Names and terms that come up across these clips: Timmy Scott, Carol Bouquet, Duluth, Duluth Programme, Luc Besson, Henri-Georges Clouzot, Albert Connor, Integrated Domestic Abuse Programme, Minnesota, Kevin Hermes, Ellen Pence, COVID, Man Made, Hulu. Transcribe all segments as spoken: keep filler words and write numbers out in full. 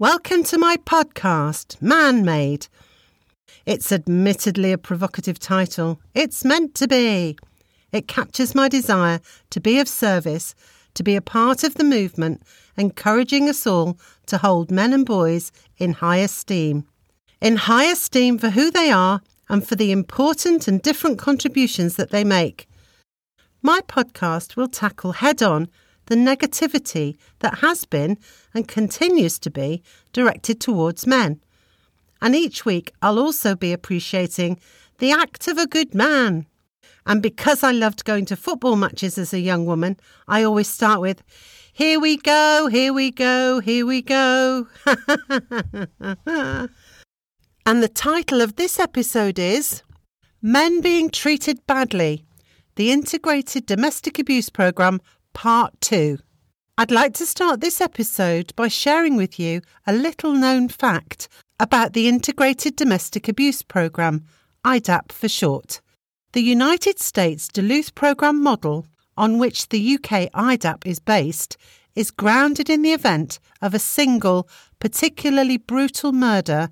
Welcome to my podcast, Man Made. It's admittedly a provocative title. It's meant to be. It captures my desire to be of service, to be a part of the movement, encouraging us all to hold men and boys in high esteem. In high esteem for who they are and for the important and different contributions that they make. My podcast will tackle head-on the negativity that has been and continues to be directed towards men. And each week I'll also be appreciating the act of a good man. And because I loved going to football matches as a young woman, I always start with, here we go, here we go, here we go. And the title of this episode is Men Being Treated Badly, the Integrated Domestic Abuse Programme, Part two. I'd like to start this episode by sharing with you a little-known fact about the Integrated Domestic Abuse Programme, I D A P for short. The United States Duluth Programme model, on which the U K I D A P is based, is grounded in the event of a single, particularly brutal murder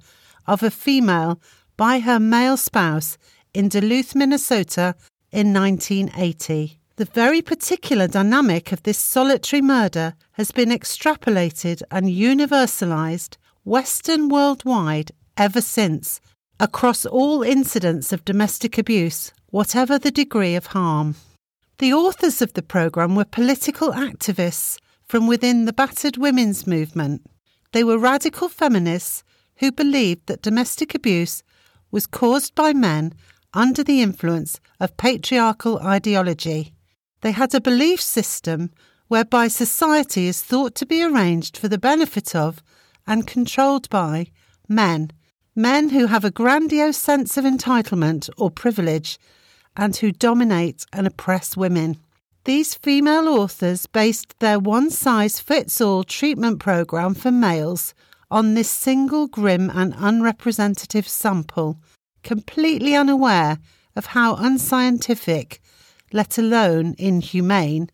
of a female by her male spouse in Duluth, Minnesota in nineteen eighty. The very particular dynamic of this solitary murder has been extrapolated and universalised Western worldwide ever since, across all incidents of domestic abuse, whatever the degree of harm. The authors of the programme were political activists from within the battered women's movement. They were radical feminists who believed that domestic abuse was caused by men under the influence of patriarchal ideology. They had a belief system whereby society is thought to be arranged for the benefit of and controlled by men, men who have a grandiose sense of entitlement or privilege and who dominate and oppress women. These female authors based their one-size-fits-all treatment programme for males on this single grim and unrepresentative sample, completely unaware of how unscientific, let alone inhumane,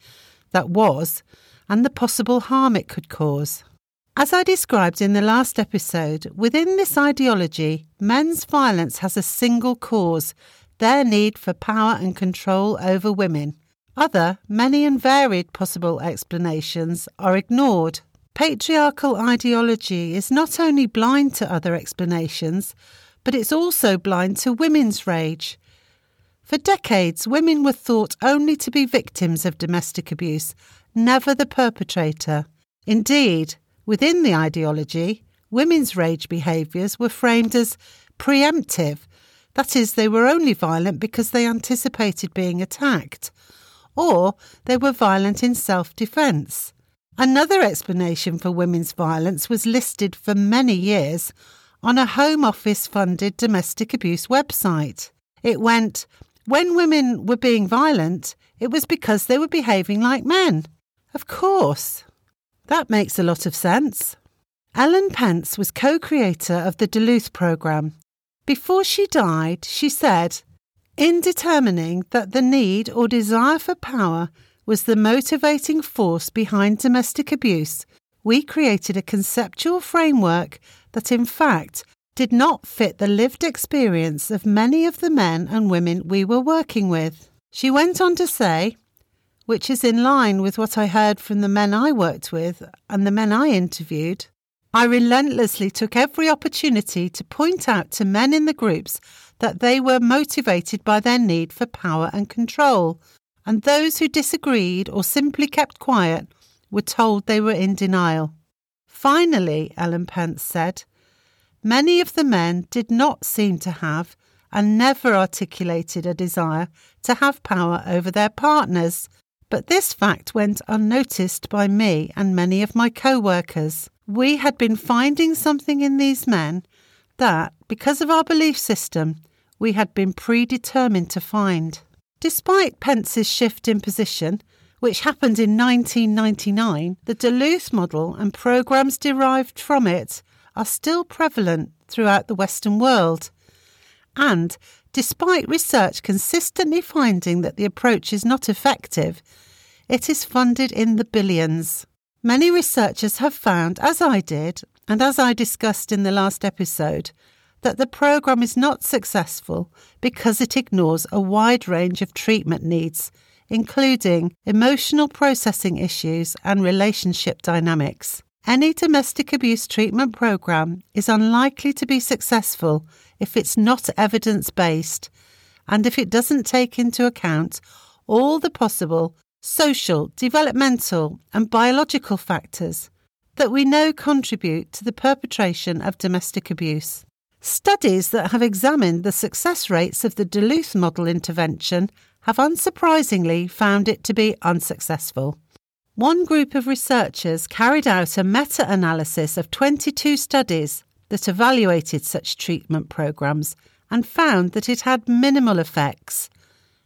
that was and the possible harm it could cause. As I described in the last episode, within this ideology, men's violence has a single cause, their need for power and control over women. Other, many and varied possible explanations are ignored. Patriarchal ideology is not only blind to other explanations, but it's also blind to women's rage. For decades, women were thought only to be victims of domestic abuse, never the perpetrator. Indeed, within the ideology, women's rage behaviours were framed as preemptive, that is, they were only violent because they anticipated being attacked, or they were violent in self-defence. Another explanation for women's violence was listed for many years on a Home Office-funded domestic abuse website. It went, when women were being violent, it was because they were behaving like men. Of course. That makes a lot of sense. Ellen Pence was co-creator of the Duluth Programme. Before she died, she said, in determining that the need or desire for power was the motivating force behind domestic abuse, we created a conceptual framework that in fact did not fit the lived experience of many of the men and women we were working with. She went on to say, which is in line with what I heard from the men I worked with and the men I interviewed, I relentlessly took every opportunity to point out to men in the groups that they were motivated by their need for power and control, and those who disagreed or simply kept quiet were told they were in denial. Finally, Ellen Pence said, many of the men did not seem to have and never articulated a desire to have power over their partners, but this fact went unnoticed by me and many of my co-workers. We had been finding something in these men that, because of our belief system, we had been predetermined to find. Despite Pence's shift in position, which happened in nineteen ninety-nine, the Duluth model and programmes derived from it are still prevalent throughout the Western world. And despite research consistently finding that the approach is not effective, it is funded in the billions. Many researchers have found, as I did, And as I discussed in the last episode, that the programme is not successful because it ignores a wide range of treatment needs, including emotional processing issues and relationship dynamics. Any domestic abuse treatment programme is unlikely to be successful if it's not evidence-based and if it doesn't take into account all the possible social, developmental and biological factors that we know contribute to the perpetration of domestic abuse. Studies that have examined the success rates of the Duluth model intervention have unsurprisingly found it to be unsuccessful. One group of researchers carried out a meta-analysis of twenty-two studies that evaluated such treatment programmes and found that it had minimal effects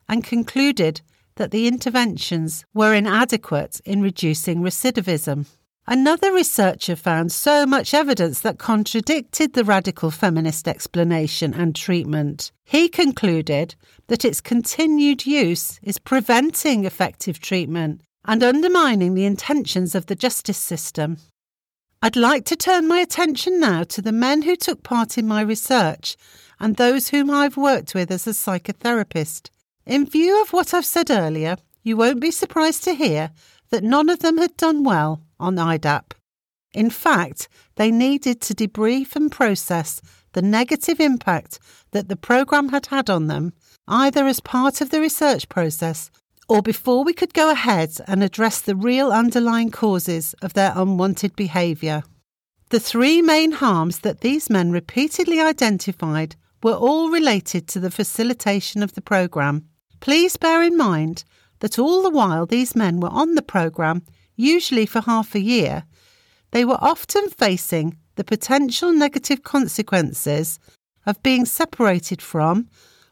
and concluded that the interventions were inadequate in reducing recidivism. Another researcher found so much evidence that contradicted the radical feminist explanation and treatment. He concluded that its continued use is preventing effective treatment and undermining the intentions of the justice system. I'd like to turn my attention now to the men who took part in my research and those whom I've worked with as a psychotherapist. In view of what I've said earlier, you won't be surprised to hear that none of them had done well on I D A P. In fact, they needed to debrief and process the negative impact that the programme had had on them, either as part of the research process or before we could go ahead and address the real underlying causes of their unwanted behaviour. The three main harms that these men repeatedly identified were all related to the facilitation of the programme. Please bear in mind that all the while these men were on the programme, usually for half a year, they were often facing the potential negative consequences of being separated from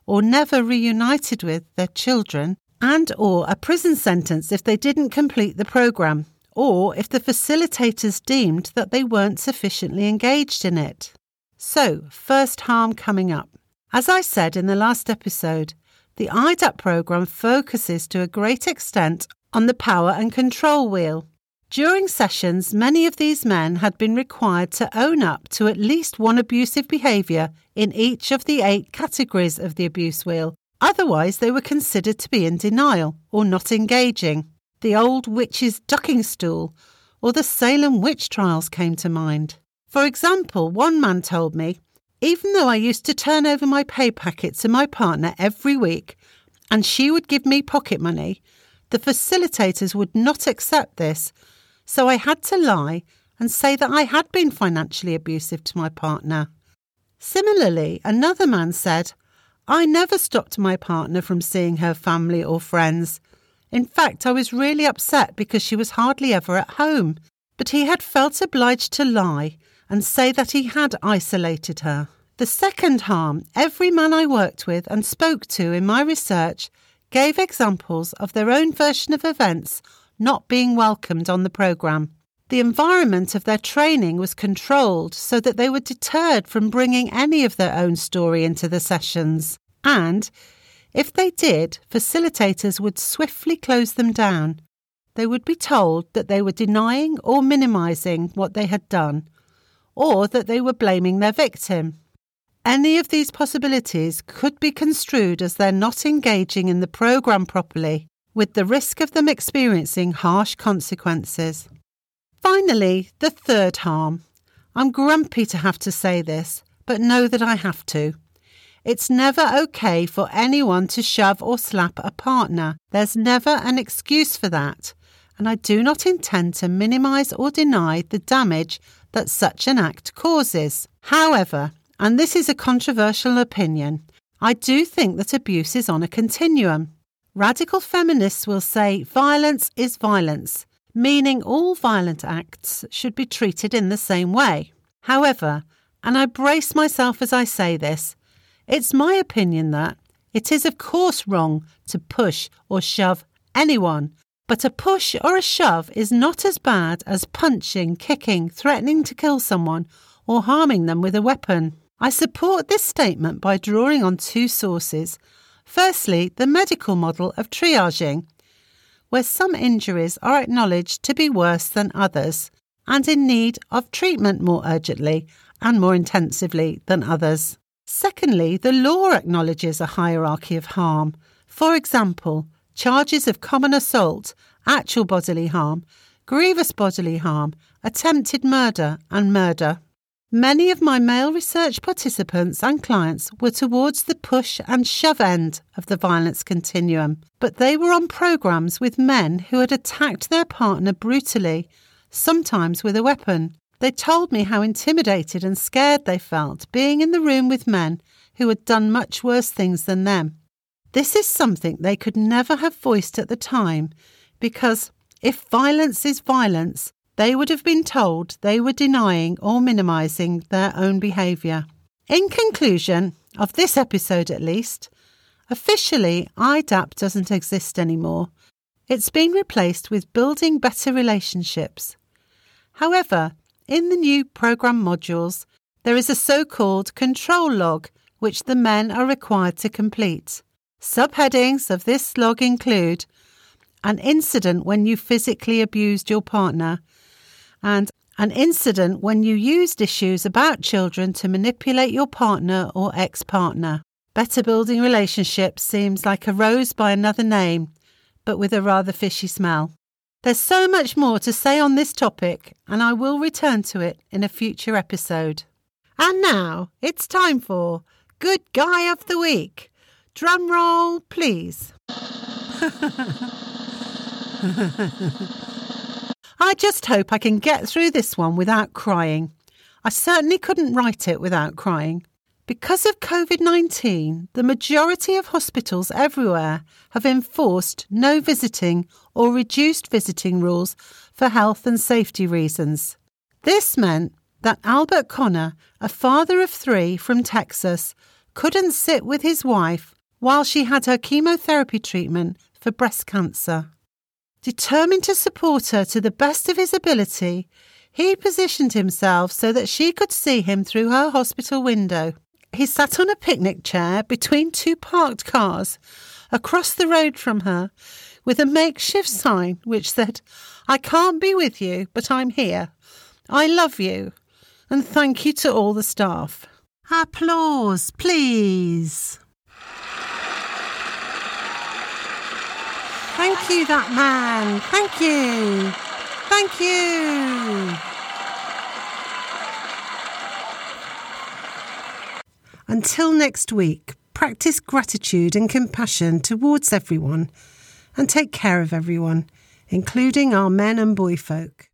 or never reunited with their children, and or a prison sentence if they didn't complete the programme, or if the facilitators deemed that they weren't sufficiently engaged in it. So, first harm coming up. As I said in the last episode, the I D A P programme focuses to a great extent on the power and control wheel. During sessions, many of these men had been required to own up to at least one abusive behaviour in each of the eight categories of the abuse wheel. Otherwise, they were considered to be in denial or not engaging. The old witch's ducking stool or the Salem witch trials came to mind. For example, one man told me, "Even though I used to turn over my pay packet to my partner every week and she would give me pocket money, the facilitators would not accept this, so I had to lie and say that I had been financially abusive to my partner." Similarly, another man said, "I never stopped my partner from seeing her family or friends. In fact, I was really upset because she was hardly ever at home, but he had felt obliged to lie and say that he had isolated her." The second harm, every man I worked with and spoke to in my research gave examples of their own version of events not being welcomed on the programme. The environment of their training was controlled so that they were deterred from bringing any of their own story into the sessions. And if they did, facilitators would swiftly close them down. They would be told that they were denying or minimising what they had done, or that they were blaming their victim. Any of these possibilities could be construed as they're not engaging in the programme properly, with the risk of them experiencing harsh consequences. Finally, the third harm. I'm grumpy to have to say this, but know that I have to. It's never okay for anyone to shove or slap a partner. There's never an excuse for that, and I do not intend to minimise or deny the damage that such an act causes. However, and this is a controversial opinion, I do think that abuse is on a continuum. Radical feminists will say violence is violence, meaning all violent acts should be treated in the same way. However, and I brace myself as I say this, it's my opinion that it is of course wrong to push or shove anyone, but a push or a shove is not as bad as punching, kicking, threatening to kill someone or harming them with a weapon. I support this statement by drawing on two sources. Firstly, the medical model of triaging, where some injuries are acknowledged to be worse than others, and in need of treatment more urgently and more intensively than others. Secondly, the law acknowledges a hierarchy of harm. For example, charges of common assault, actual bodily harm, grievous bodily harm, attempted murder and murder. Many of my male research participants and clients were towards the push and shove end of the violence continuum, but they were on programmes with men who had attacked their partner brutally, sometimes with a weapon. They told me how intimidated and scared they felt being in the room with men who had done much worse things than them. This is something they could never have voiced at the time, because if violence is violence, they would have been told they were denying or minimising their own behaviour. In conclusion, of this episode at least, officially I D A P doesn't exist anymore. It's been replaced with building better relationships. However, in the new programme modules, there is a so-called control log which the men are required to complete. Subheadings of this log include an incident when you physically abused your partner, and an incident when you used issues about children to manipulate your partner or ex-partner. Better building relationships seems like a rose by another name, but with a rather fishy smell. There's so much more to say on this topic, and I will return to it in a future episode. And now it's time for Good Guy of the Week. Drum roll, please. I just hope I can get through this one without crying. I certainly couldn't write it without crying. Because of covid nineteen, the majority of hospitals everywhere have enforced no visiting or reduced visiting rules for health and safety reasons. This meant that Albert Connor, a father of three from Texas, couldn't sit with his wife while she had her chemotherapy treatment for breast cancer. Determined to support her to the best of his ability, he positioned himself so that she could see him through her hospital window. He sat on a picnic chair between two parked cars across the road from her with a makeshift sign which said, "I can't be with you, but I'm here. I love you. And thank you to all the staff." Applause, please. Thank you, that man. Thank you. Thank you. Until next week, practice gratitude and compassion towards everyone and take care of everyone, including our men and boy folk.